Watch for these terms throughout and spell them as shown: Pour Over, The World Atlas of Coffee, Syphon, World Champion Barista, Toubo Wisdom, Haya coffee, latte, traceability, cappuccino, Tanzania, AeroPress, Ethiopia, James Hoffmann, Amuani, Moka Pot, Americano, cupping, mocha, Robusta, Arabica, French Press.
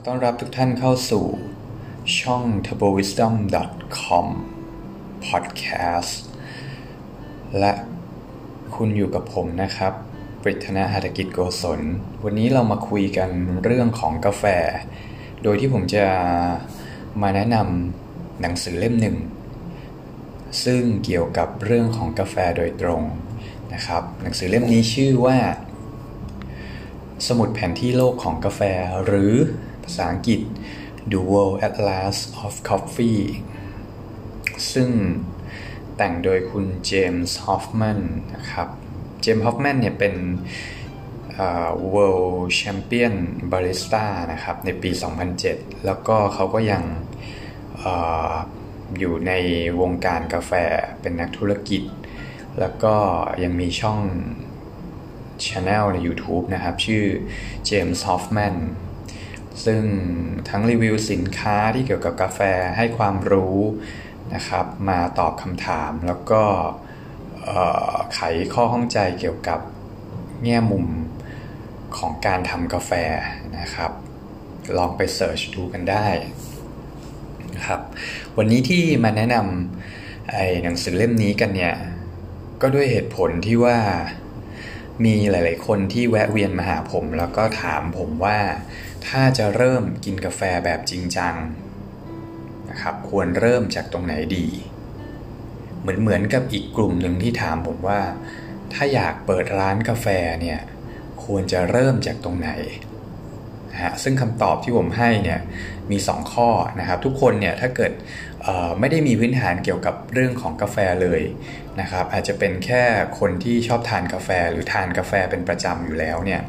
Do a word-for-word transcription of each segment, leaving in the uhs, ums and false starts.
ขอต้อนรับทุกท่านเข้าสู่ช่อง Toubo Wisdom ดอท คอม Podcast และคุณอยู่กับผมนะครับปริธนะ หัตถกิจ โกศลวันนี้เรามาคุยกันเรื่องของกาแฟโดยที่ผมจะมาแนะนำหนังสือเล่มหนึ่งซึ่งเกี่ยวกับเรื่องของกาแฟโดยตรงนะครับหนังสือเล่มนี้ชื่อว่าสมุดแผนที่โลกของกาแฟหรือภาษาอังกฤษ The World Atlas of Coffee ซึ่งแต่งโดยคุณเจมส์ฮอฟแมนนะครับเจมส์ฮอฟแมนเนี่ยเป็นเอ่อ World Champion Barista นะครับในปีสองพันเจ็ดแล้วก็เขาก็ยัง เอ่อ อยู่ในวงการกาแฟเป็นนักธุรกิจแล้วก็ยังมีช่องchannel ใน YouTube นะครับชื่อ James Hoffman ซึ่งทั้งรีวิวสินค้าที่เกี่ยวกับกาแฟให้ความรู้นะครับมาตอบคำถามแล้วก็ไขข้อข้องใจเกี่ยวกับแง่มุมของการทำกาแฟนะครับลองไปเสิร์ชดูกันได้นะครับวันนี้ที่มาแนะนำไอ้หนังสือเล่มนี้กันเนี่ยก็ด้วยเหตุผลที่ว่ามีหลายๆคนที่แวะเวียนมาหาผมแล้วก็ถามผมว่าถ้าจะเริ่มกินกาแฟแบบจริงจังนะครับควรเริ่มจากตรงไหนดีเหมือนเหมือนกับอีกกลุ่มหนึ่งที่ถามผมว่าถ้าอยากเปิดร้านกาแฟเนี่ยควรจะเริ่มจากตรงไหนนะฮะซึ่งคำตอบที่ผมให้เนี่ยมีสองข้อนะครับทุกคนเนี่ยถ้าเกิดเอ่อไม่ได้มีพื้นฐานเกี่ยวกับเรื่องของกาแฟเลยนะครับอาจจะเป็นแค่คนที่ชอบทานกาแฟหรือทานกาแฟเป็นประจำอยู่แล้วเนี่ย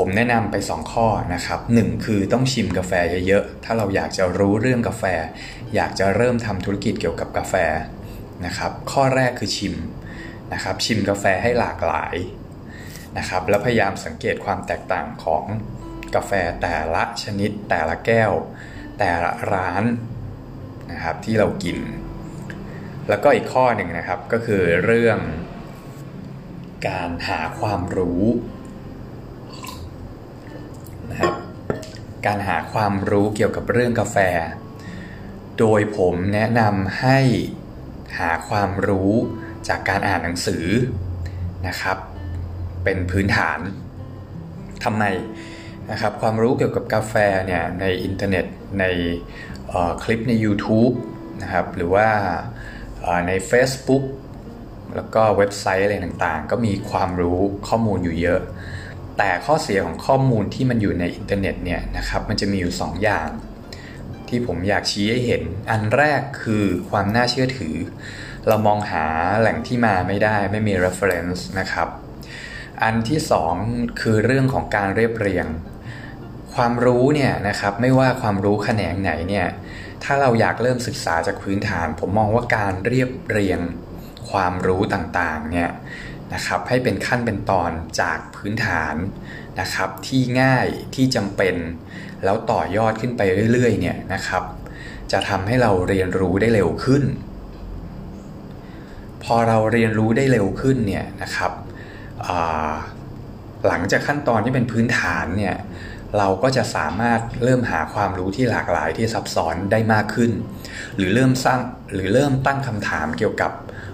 ผมแนะนำไปสองข้อนะครับหนึ่งคือต้องชิมกาแฟเยอะๆถ้าเราอยากจะรู้เรื่องกาแฟอยากจะเริ่มทำธุรกิจเกี่ยวกับกาแฟนะครับข้อแรกคือชิมนะครับชิมกาแฟให้หลากหลายนะครับแล้วพยายามสังเกตความแตกต่างของกาแฟแต่ละชนิดแต่ละแก้วแต่ละร้านนะครับที่เรากินแล้วก็อีกข้อหนึ่งนะครับก็คือเรื่องการหาความรู้นะครับการหาความรู้เกี่ยวกับเรื่องกาแฟโดยผมแนะนำให้หาความรู้จากการอ่านหนังสือนะครับเป็นพื้นฐานทำไมนะครับความรู้เกี่ยวกับกาแฟเนี่ยในอินเทอร์เน็ตในคลิปใน YouTube นะครับหรือว่าใน Facebook แล้วก็เว็บไซต์อะไรต่างๆก็มีความรู้ข้อมูลอยู่เยอะแต่ข้อเสียของข้อมูลที่มันอยู่ในอินเทอร์เน็ตเนี่ยนะครับมันจะมีอยู่สองอย่างที่ผมอยากชี้ให้เห็นอันแรกคือความน่าเชื่อถือเรามองหาแหล่งที่มาไม่ได้ไม่มี reference นะครับอันที่สองคือเรื่องของการเรียบเรียงความรู้เนี่ยนะครับไม่ว่าความรู้แขนงไหนเนี่ยถ้าเราอยากเริ่มศึกษาจากพื้นฐานผมมองว่าการเรียบเรียงความรู้ต่างๆเนี่ยนะครับให้เป็นขั้นเป็นตอนจากพื้นฐานนะครับที่ง่ายที่จำเป็นแล้วต่อยอดขึ้นไปเรื่อยๆเนี่ยนะครับจะทำให้เราเรียนรู้ได้เร็วขึ้นพอเราเรียนรู้ได้เร็วขึ้นเนี่ยนะครับหลังจากขั้นตอนที่เป็นพื้นฐานเนี่ยเราก็จะสามารถเริ่มหาความรู้ที่หลากหลายที่ซับซ้อนได้มากขึ้นหรือเริ่มสร้างหรือเริ่มตั้งคำถามเกี่ยวกับ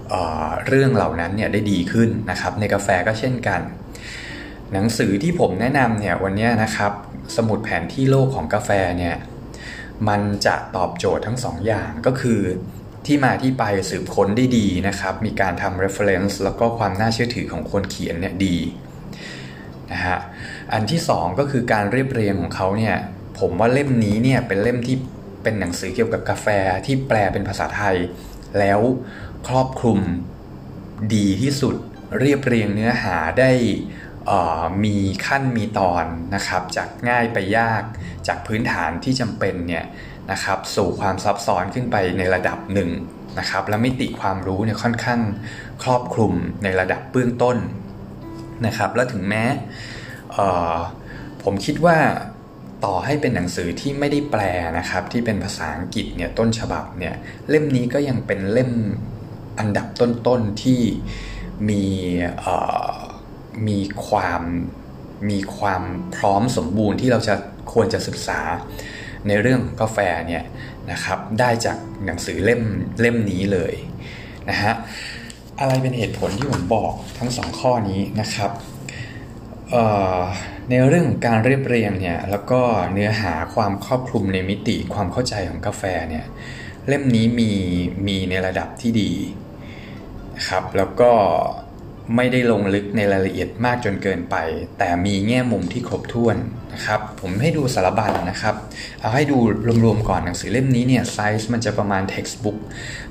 เอ่อ เรื่องเหล่านั้นเนี่ยได้ดีขึ้นนะครับในกาแฟก็เช่นกันหนังสือที่ผมแนะนำเนี่ยวันนี้นะครับสมุดแผนที่โลกของกาแฟเนี่ยมันจะตอบโจทย์ทั้งสองอย่างก็คือที่มาที่ไปสืบค้นได้ดีนะครับมีการทำ reference แล้วก็ความน่าเชื่อถือของคนเขียนเนี่ยดีนะฮะอันที่สองก็คือการเรียบเรียงของเขาเนี่ยผมว่าเล่มนี้เนี่ยเป็นเล่มที่เป็นหนังสือเกี่ยวกับกาแฟที่แปลเป็นภาษาไทยแล้วครอบคลุมดีที่สุดเรียบเรียงเนื้อหาได้มีขั้นมีตอนนะครับจากง่ายไปยากจากพื้นฐานที่จำเป็นเนี่ยนะครับสู่ความซับซ้อนขึ้นไปในระดับหนึ่งนะครับและมิติความรู้เนี่ยค่อนข้างครอบคลุมในระดับเบื้องต้นนะครับและถึงแม้ผมคิดว่าต่อให้เป็นหนังสือที่ไม่ได้แปลนะครับที่เป็นภาษาอังกฤษเนี่ยต้นฉบับเนี่ยเล่มนี้ก็ยังเป็นเล่มอันดับต้นๆที่มีมีความมีความพร้อมสมบูรณ์ที่เราจะ ควรจะศึกษาในเรื่องกาแฟเนี่ยนะครับได้จากหนังสือเล่มเล่มนี้เลยนะฮะอะไรเป็นเหตุผลที่ผมบอกทั้งสองข้อนี้นะครับในเรื่องการเรียบเรียงเนี่ยแล้วก็เนื้อหาความครอบคลุมในมิติความเข้าใจของกาแฟเนี่ยเล่มนี้มีมีในระดับที่ดีนะครับแล้วก็ไม่ได้ลงลึกในรายละเอียดมากจนเกินไปแต่มีแง่มุมที่ครบถ้วนนะครับผมให้ดูสารบัญนะครับเอาให้ดูรวมๆก่อนหนังสือเล่มนี้เนี่ยไซส์มันจะประมาณ textbook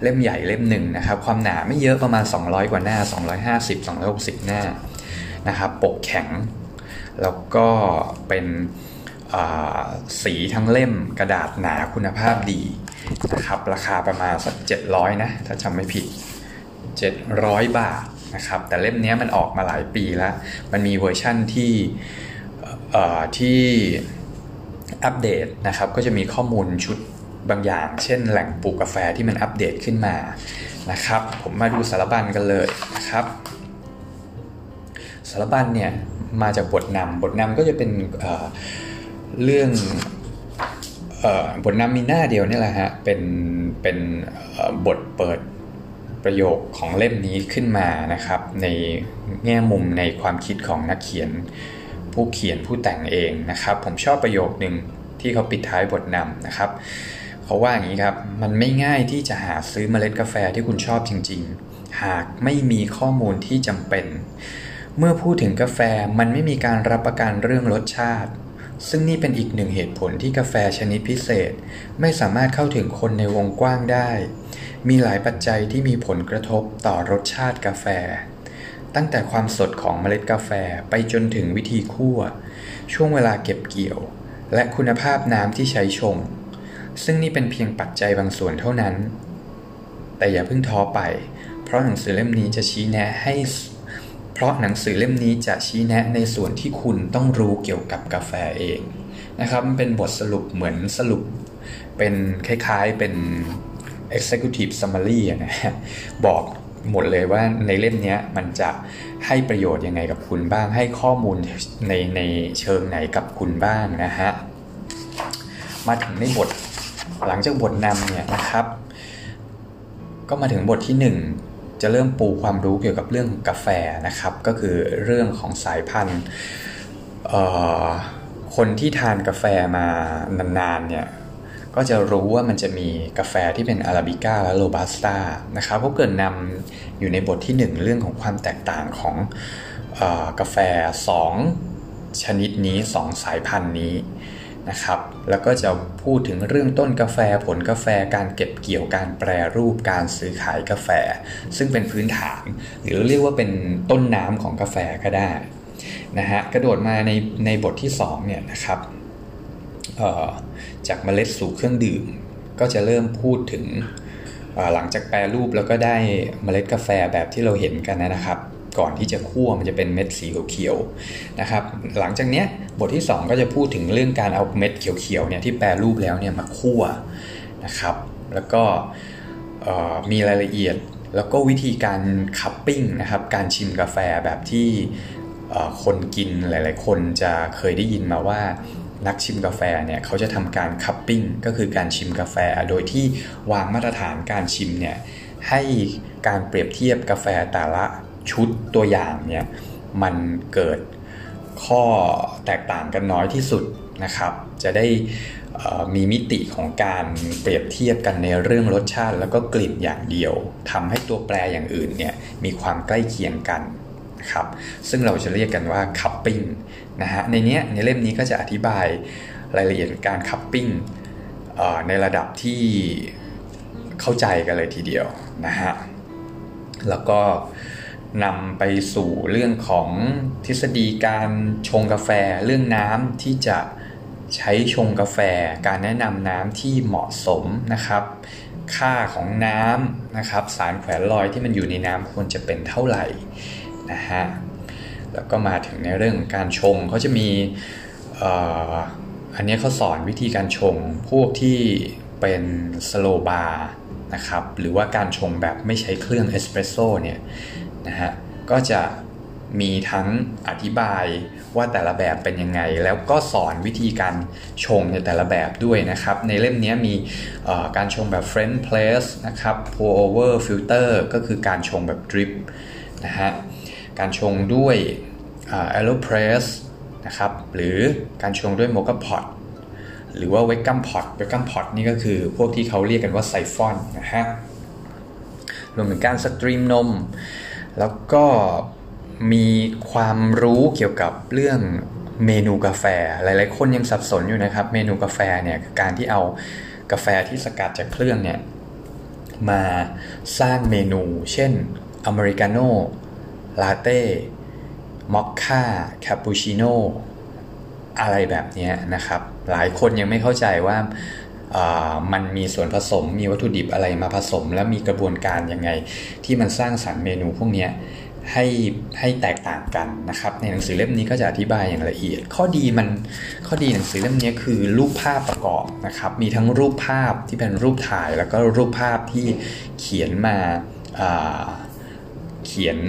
เล่มใหญ่เล่มหนึ่งนะครับความหนาไม่เยอะประมาณสองร้อยกว่าหน้าสองร้อยห้าสิบ สองร้อยหกสิบหน้านะครับปกแข็งแล้วก็เป็นสีทั้งเล่มกระดาษหนาคุณภาพดีนะครับราคาประมาณสักเจ็ดร้อยนะถ้าจำไม่ผิดเจ็ดร้อยบาทนะครับแต่เล่มนี้มันออกมาหลายปีแล้วมันมีเวอร์ชั่นที่ที่อัปเดตนะครับก็จะมีข้อมูลชุดบางอย่างเช่นแหล่งปลูกกาแฟที่มันอัปเดตขึ้นมานะครับผมมาดูสารบัญกันเลยนะครับสารบัญเนี่ยมาจากบทนำบทนำก็จะเป็นเอ่อเรื่องบทนำมีหน้าเดียวนี่แหละฮะเป็นเป็นบทเปิดประโยคของเล่มนี้ขึ้นมานะครับในแง่มุมในความคิดของนักเขียนผู้เขียนผู้แต่งเองนะครับผมชอบประโยคนึงที่เขาปิดท้ายบทนำนะครับเขาว่าอย่างนี้ครับมันไม่ง่ายที่จะหาซื้อเมล็ดกาแฟที่คุณชอบจริงๆหากไม่มีข้อมูลที่จำเป็นเมื่อพูดถึงกาแฟมันไม่มีการรับประกันเรื่องรสชาติซึ่งนี่เป็นอีกหนึ่งเหตุผลที่กาแฟชนิดพิเศษไม่สามารถเข้าถึงคนในวงกว้างได้มีหลายปัจจัยที่มีผลกระทบต่อรสชาติกาแฟตั้งแต่ความสดของเมล็ดกาแฟไปจนถึงวิธีคั่วช่วงเวลาเก็บเกี่ยวและคุณภาพน้ำที่ใช้ชงซึ่งนี่เป็นเพียงปัจจัยบางส่วนเท่านั้นแต่อย่าเพิ่งท้อไปเพราะหนังสือเล่มนี้จะชี้แนะให้เพราะหนังสือเล่มนี้จะชี้แนะในส่วนที่คุณต้องรู้เกี่ยวกับกาแฟเองนะครับมันเป็นบทสรุปเหมือนสรุปเป็นคล้ายๆเป็น executive summary นะบอกหมดเลยว่าในเล่มนี้มันจะให้ประโยชน์ยังไงกับคุณบ้างให้ข้อมูลในในเชิงไหนกับคุณบ้างนะฮะมาถึงในบทหลังจากบทนำเนี่ยนะครับก็มาถึงบทที่หนึ่งจะเริ่มปูความรู้เกี่ยวกับเรื่องกาแฟนะครับก็คือเรื่องของสายพันธุ์คนที่ทานกาแฟมานานๆเนี่ยก็จะรู้ว่ามันจะมีกาแฟที่เป็นอาราบิก้าและโรบัสต้านะครับเขาเกิดนำอยู่ในบทที่หนึ่งเรื่องของความแตกต่างของเอ่อกาแฟสองชนิดนี้สองสายพันธุ์นี้นะครับแล้วก็จะพูดถึงเรื่องต้นกาแฟผลกาแฟการเก็บเกี่ยวการแปรรูปการซื้อขายกาแฟซึ่งเป็นพื้นฐานหรือเรียกว่าเป็นต้นน้ำของกาแฟก็ได้นะฮะกระโดดมาในในบทที่สองเนี่ยนะครับจากเมล็ดสู่เครื่องดื่มก็จะเริ่มพูดถึงหลังจากแปรรูปแล้วก็ได้เมล็ดกาแฟแบบที่เราเห็นกันนะครับก่อนที่จะคั่วมันจะเป็นเม็ดสีเขียวๆนะครับหลังจากเนี้ยบทที่สองก็จะพูดถึงเรื่องการเอาเม็ดเขียวๆเนี่ยที่แปรรูปแล้วเนี่ยมาคั่วนะครับแล้วก็มีรายละเอียดแล้วก็วิธีการคัพปิ้งนะครับการชิมกาแฟแบบที่คนกินหลายๆคนจะเคยได้ยินมาว่านักชิมกาแฟเนี่ยเขาจะทำการคัพปิ้งก็คือการชิมกาแฟโดยที่วางมาตรฐานการชิมเนี่ยให้การเปรียบเทียบกาแฟแต่ละชุดตัวอย่างเนี่ยมันเกิดข้อแตกต่างกันน้อยที่สุดนะครับจะได้มีมิติของการเปรียบเทียบกันในเรื่องรสชาติแล้วก็กลิ่นอย่างเดียวทำให้ตัวแปรอย่างอื่นเนี่ยมีความใกล้เคียงกันนะครับซึ่งเราจะเรียกกันว่าคัพปิ้งนะฮะในเนี้ยในเล่มนี้ก็จะอธิบายรายละเอียดการคัพปิ้งในระดับที่เข้าใจกันเลยทีเดียวนะฮะแล้วก็นำไปสู่เรื่องของทฤษฎีการชงกาแฟเรื่องน้ำที่จะใช้ชงกาแฟการแนะนำน้ำที่เหมาะสมนะครับค่าของน้ำนะครับสารแขวนลอยที่มันอยู่ในน้ำควรจะเป็นเท่าไหร่นะฮะแล้วก็มาถึงในเรื่องการชงเขาจะมีเอ่ออันนี้เขาสอนวิธีการชงพวกที่เป็นสโลบาร์นะครับหรือว่าการชงแบบไม่ใช้เครื่องเอสเปรสโซ่เนี่ยนะฮะก็จะ มีทั้งอธิบายว่าแต่ละแบบเป็นยังไงแล้วก็สอนวิธีการชงในแต่ละแบบด้วยนะครับในเล่มนี้มีการชงแบบ French Press นะครับ Pour Over Filter ก็คือการชงแบบ Drip นะฮะการชงด้วย AeroPress นะครับหรือการชงด้วย Moka Pot หรือว่า Welcome Pot Welcome Pot นี่ก็คือพวกที่เขาเรียกกันว่า Syphon นะฮะรวมถึงการสตรีมนมแล้วก็มีความรู้เกี่ยวกับเรื่องเมนูกาแฟหลายๆคนยังสับสนอยู่นะครับเมนูกาแฟเนี่ยคือการที่เอากาแฟที่สกัดจากเครื่องเนี่ยมาสร้างเมนูเช่นอเมริกาโน่ลาเต้มอคค่าคาปูชิโน่อะไรแบบนี้นะครับหลายคนยังไม่เข้าใจว่ามันมีส่วนผสมมีวัตถุดิบอะไรมาผสมแล้วมีกระบวนการยังไงที่มันสร้างสรรค์เมนูพวกนี้ให้ให้แตกต่างกันนะครับในหนังสือเล่มนี้ก็จะอธิบายอย่างละเอียดข้อดีมันข้อดีหนังสือเล่มนี้คือรูปภาพประกอบนะครับมีทั้งรูปภาพที่เป็นรูปถ่ายแล้วก็รูปภาพที่เขียนมาเขียน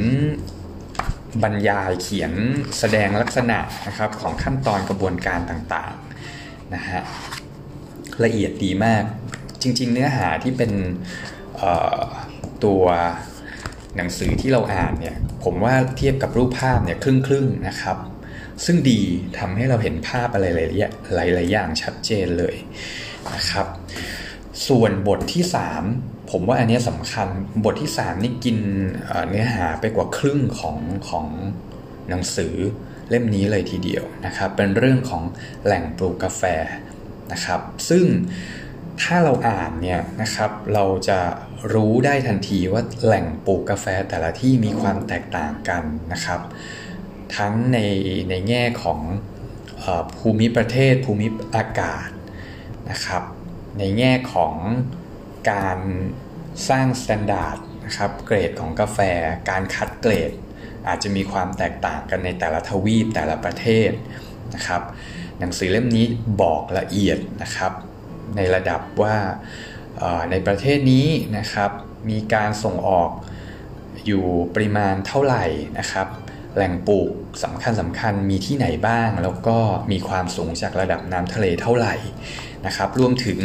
บรรยายเขียนแสดงลักษณะนะครับของขั้นตอนกระบวนการต่างๆนะฮะละเอียดดีมากจริงๆเนื้อหาที่เป็นตัวหนังสือที่เราอ่านเนี่ยผมว่าเทียบกับรูปภาพเนี่ยครึ่งๆนะครับซึ่งดีทำให้เราเห็นภาพอะไรหลายๆอย่างชัดเจนเลยนะครับส่วนบทที่สามผมว่าอันนี้สำคัญบทที่สามนี่กินเนื้อหาไปกว่าครึ่งของของหนังสือเล่มนี้เลยทีเดียวนะครับเป็นเรื่องของแหล่งปลูกกาแฟนะครับซึ่งถ้าเราอ่านเนี่ยนะครับเราจะรู้ได้ทันทีว่าแหล่งปลูกกาแฟแต่ละที่มีความแตกต่างกันนะครับทั้งในในแง่ของเอ่อภูมิประเทศภูมิอากาศนะครับในแง่ของการสร้างมาตรฐานนะครับเกรดของกาแฟการคัดเกรดอาจจะมีความแตกต่างกันในแต่ละทวีปแต่ละประเทศนะครับหนังสือเล่มนี้บอกละเอียดนะครับในระดับว่าในประเทศนี้นะครับมีการส่งออกอยู่ปริมาณเท่าไหร่นะครับแหล่งปลูกสำคัญสำคัญมีที่ไหนบ้างแล้วก็มีความสูงจากระดับน้ำทะเลเท่าไหร่นะครับรวมถึง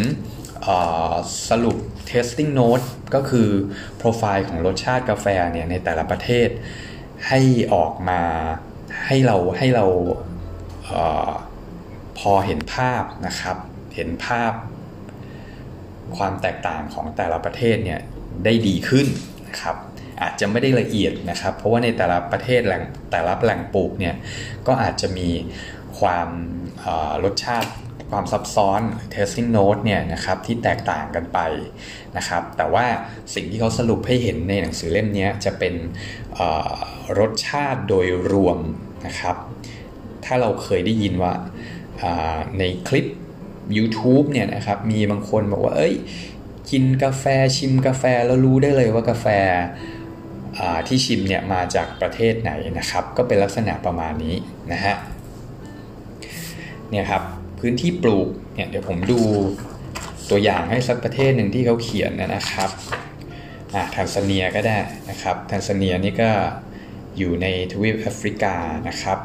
สรุป Tasting Note ก็คือโปรไฟล์ของรสชาติกาแฟเนี่ยในแต่ละประเทศให้ออกมาให้เราให้เราพอเห็นภาพนะครับเห็นภาพความแตกต่างของแต่ละประเทศเนี่ยได้ดีขึ้นนะครับอาจจะไม่ได้ละเอียดนะครับเพราะว่าในแต่ละประเทศแหล่งแต่ละแหล่งปลูกเนี่ยก็อาจจะมีความรสชาติความซับซ้อน Tasting Note เนี่ยนะครับที่แตกต่างกันไปนะครับแต่ว่าสิ่งที่เขาสรุปให้เห็นในหนังสือเล่มนี้จะเป็นรสชาติโดยรวมนะครับถ้าเราเคยได้ยินว่าในคลิป YouTube เนี่ยนะครับมีบางคนบอกว่าเอ้ยกินกาแฟชิมกาแฟแล้วรู้ได้เลยว่ากาแฟที่ชิมเนี่ยมาจากประเทศไหนนะครับก็เป็นลักษณะประมาณนี้นะฮะเนี่ยครับพื้นที่ปลูกเนี่ยเดี๋ยวผมดูตัวอย่างให้สักประเทศหนึ่งที่เขาเขียนนะครับอ่ะแทนซาเนียก็ได้นะครับแทนซาเนียนี่ก็อยู่ในทวีปแอฟริกานะครับ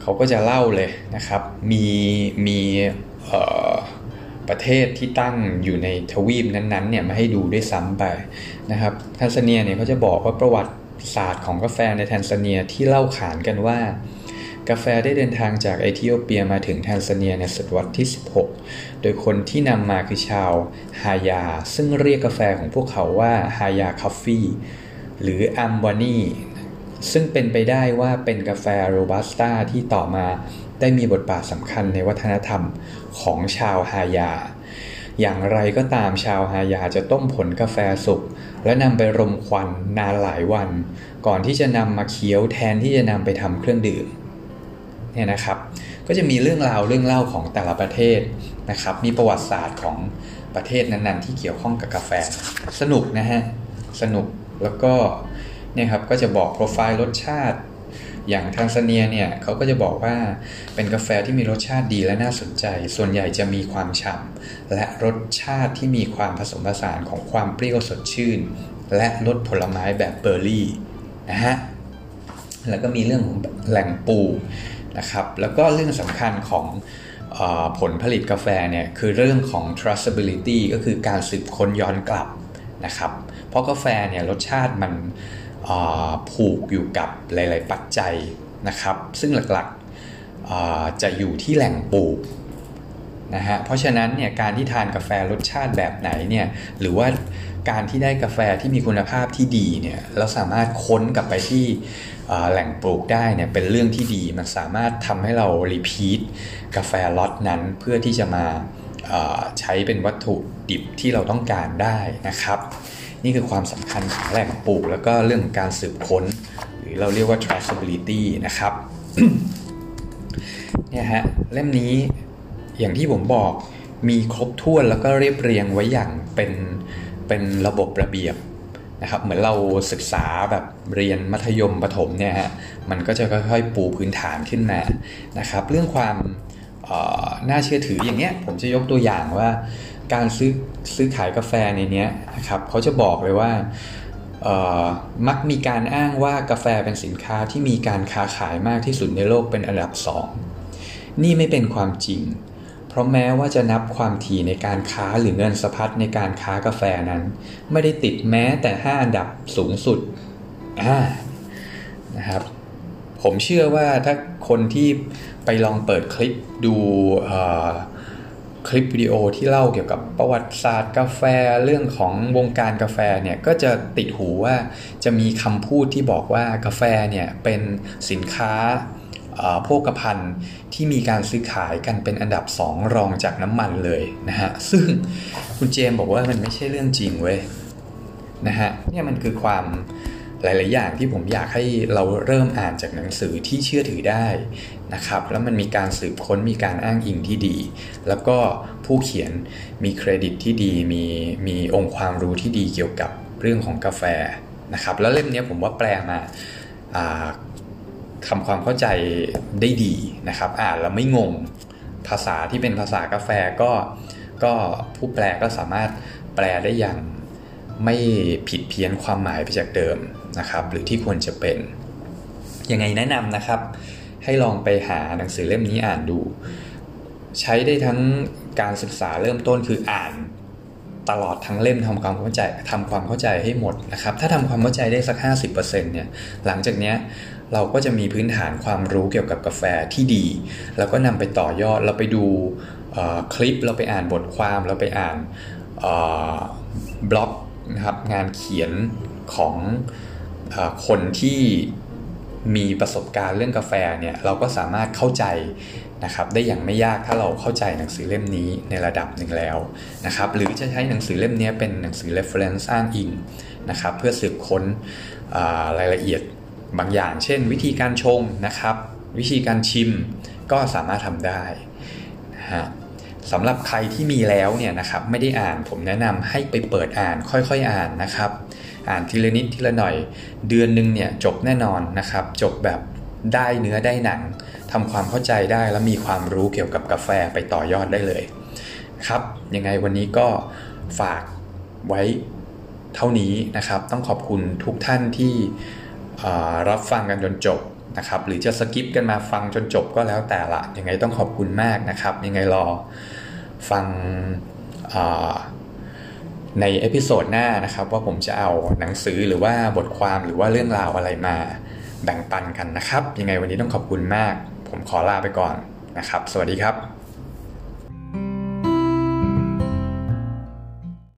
เขาก็จะเล่าเลยนะครับมีมีประเทศที่ตั้งอยู่ในทวีปนั้นๆเนี่ยมาให้ดูด้วยซ้ำไปนะครับแทนซาเนียเนี่ยเขาจะบอกว่าประวัติศาสตร์ของกาแฟในแทนซาเนียที่เล่าขานกันว่ากาแฟได้เดินทางจากเอธิโอเปียมาถึงแทนซาเนียในศตวรรษที่สิบหกโดยคนที่นำมาคือชาวฮายาซึ่งเรียกกาแฟของพวกเขาว่าฮายาคอฟฟี่หรืออัมวานีซึ่งเป็นไปได้ว่าเป็นกาแฟโรบัสต้าที่ต่อมาได้มีบทบาทสำคัญในวัฒนธรรมของชาวฮายาอย่างไรก็ตามชาวฮายาจะต้มผลกาแฟสุกและนำไปรมควันนานหลายวันก่อนที่จะนำมาเคี้ยวแทนที่จะนำไปทำเครื่องดื่มเนี่ยนะครับก็จะมีเรื่องราวเรื่องเล่าของแต่ละประเทศนะครับมีประวัติศาสตร์ของประเทศนั้นๆที่เกี่ยวข้องกับกาแฟสนุกนะฮะสนุกแล้วก็เนี่ยครับก็จะบอกโปรไฟล์รสชาติอย่างแทนซาเนียเนี่ยเขาก็จะบอกว่าเป็นกาแฟที่มีรสชาติดีและน่าสนใจส่วนใหญ่จะมีความฉ่ำและรสชาติที่มีความผสมผสานของความเปรี้ยวสดชื่นและรสผลไม้แบบเบอร์รี่นะฮะ แล้วก็มีเรื่องของแหล่งปลูกนะครับแล้วก็เรื่องสำคัญของเอ่อผลผลิตกาแฟเนี่ยคือเรื่องของ traceability ก็คือการสืบค้นย้อนกลับนะครับเพราะกาแฟเนี่ยรสชาติมันผูกอยู่กับหลายๆปัจจัยนะครับซึ่งหลักๆจะอยู่ที่แหล่งปลูกนะฮะเพราะฉะนั้นเนี่ยการที่ทานกาแฟรสชาติแบบไหนเนี่ยหรือว่าการที่ได้กาแฟที่มีคุณภาพที่ดีเนี่ยเราสามารถค้นกลับไปที่แหล่งปลูกได้เนี่ยเป็นเรื่องที่ดีมันสามารถทำให้เรารีพีทกาแฟล็อตนั้นเพื่อที่จะมาใช้เป็นวัตถุดิบที่เราต้องการได้นะครับนี่คือความสำคัญของแหล่งปลูกแล้วก็เรื่องการสืบค้นหรือเราเรียกว่า traceability นะครับ เนี่ยฮะเล่มนี้อย่างที่ผมบอกมีครบถ้วนแล้วก็เรียบเรียงไว้อย่างเป็นเป็นระบบระเบียบนะครับเหมือนเราศึกษาแบบเรียนมัธยมประถมเนี่ยฮะมันก็จะค่อยๆปูพื้นฐานขึ้นมานะครับเรื่องความน่าเชื่อถืออย่างเงี้ยผมจะยกตัวอย่างว่าการซื้อซื้อขายกาแฟในเนี้ยนะครับเขาจะบอกเลยว่ามักมีการอ้างว่ากาแฟเป็นสินค้าที่มีการค้าขายมากที่สุดในโลกเป็นอันดับสองนี่ไม่เป็นความจริงเพราะแม้ว่าจะนับความถี่ในการค้าหรือเงินสะพัดในการค้ากาแฟนั้นไม่ได้ติดแม้แต่ห้าอันดับสูงสุดนะครับผมเชื่อว่าถ้าคนที่ไปลองเปิดคลิปดูคลิปวิดีโอที่เล่าเกี่ยวกับประวัติศาสตร์กาแฟเรื่องของวงการกาแฟเนี่ยก็จะติดหูว่าจะมีคำพูดที่บอกว่ากาแฟเนี่ยเป็นสินค้าโภคภัณฑ์ที่มีการซื้อขายกันเป็นอันดับสองรองจากน้ำมันเลยนะฮะซึ่งคุณเจมบอกว่ามันไม่ใช่เรื่องจริงเว้ยนะฮะเนี่ยมันคือความหลายๆอย่างที่ผมอยากให้เราเริ่มอ่านจากหนังสือที่เชื่อถือได้นะครับแล้วมันมีการสืบค้นมีการอ้างอิงที่ดีแล้วก็ผู้เขียนมีเครดิตที่ดีมีมีองค์ความรู้ที่ดีเกี่ยวกับเรื่องของกาแฟนะครับแล้วเล่มนี้ผมว่าแปลมาทำความเข้าใจได้ดีนะครับอ่านแล้วไม่งงภาษาที่เป็นภาษากาแฟก็ก็ผู้แปลก็สามารถแปลได้อย่างไม่ผิดเพี้ยนความหมายไปจากเดิมนะครับหรือที่ควรจะเป็นยังไงแนะนำนะครับให้ลองไปหาหนังสือเล่มนี้อ่านดูใช้ได้ทั้งการศึกษาเริ่มต้นคืออ่านตลอดทั้งเล่มทำความเข้าใจทำความเข้าใจให้หมดนะครับถ้าทำความเข้าใจได้สัก ห้าสิบเปอร์เซ็นต์ เนี่ยหลังจากเนี้ยเราก็จะมีพื้นฐานความรู้เกี่ยวกับกาแฟที่ดีแล้วก็นำไปต่อยอดเราไปดูคลิปเราไปอ่านบทความเราไปอ่านบล็อกนะครับงานเขียนของเอ่อคนที่มีประสบการณ์เรื่องกาแฟเนี่ยเราก็สามารถเข้าใจนะครับได้อย่างไม่ยากถ้าเราเข้าใจหนังสือเล่มนี้ในระดับหนึ่งแล้วนะครับหรือจะใช้หนังสือเล่มนี้เป็นหนังสือ reference อ้างอิงนะครับเพื่อสืบค้นรายละเอียดบางอย่างเช่นวิธีการชงนะครับวิธีการชิมก็สามารถทำได้นะฮะสำหรับใครที่มีแล้วเนี่ยนะครับไม่ได้อ่านผมแนะนำให้ไปเปิดอ่านค่อยๆอ่านนะครับอ่านทีละนิดทีละหน่อยเดือนนึงเนี่ยจบแน่นอนนะครับจบแบบได้เนื้อได้หนังทำความเข้าใจได้แล้วมีความรู้เกี่ยวกับกาแฟไปต่อยอดได้เลยครับยังไงวันนี้ก็ฝากไว้เท่านี้นะครับต้องขอบคุณทุกท่านที่รับฟังกันจนจบนะครับหรือจะสกิปกันมาฟังจนจบก็แล้วแต่ละยังไงต้องขอบคุณมากนะครับยังไงรอฟังในเอพิโซดหน้านะครับว่าผมจะเอาหนังสือหรือว่าบทความหรือว่าเรื่องราวอะไรมาแบ่งปันกันนะครับยังไงวันนี้ต้องขอบคุณมากผมขอลาไปก่อนนะครับสวัสดีครับ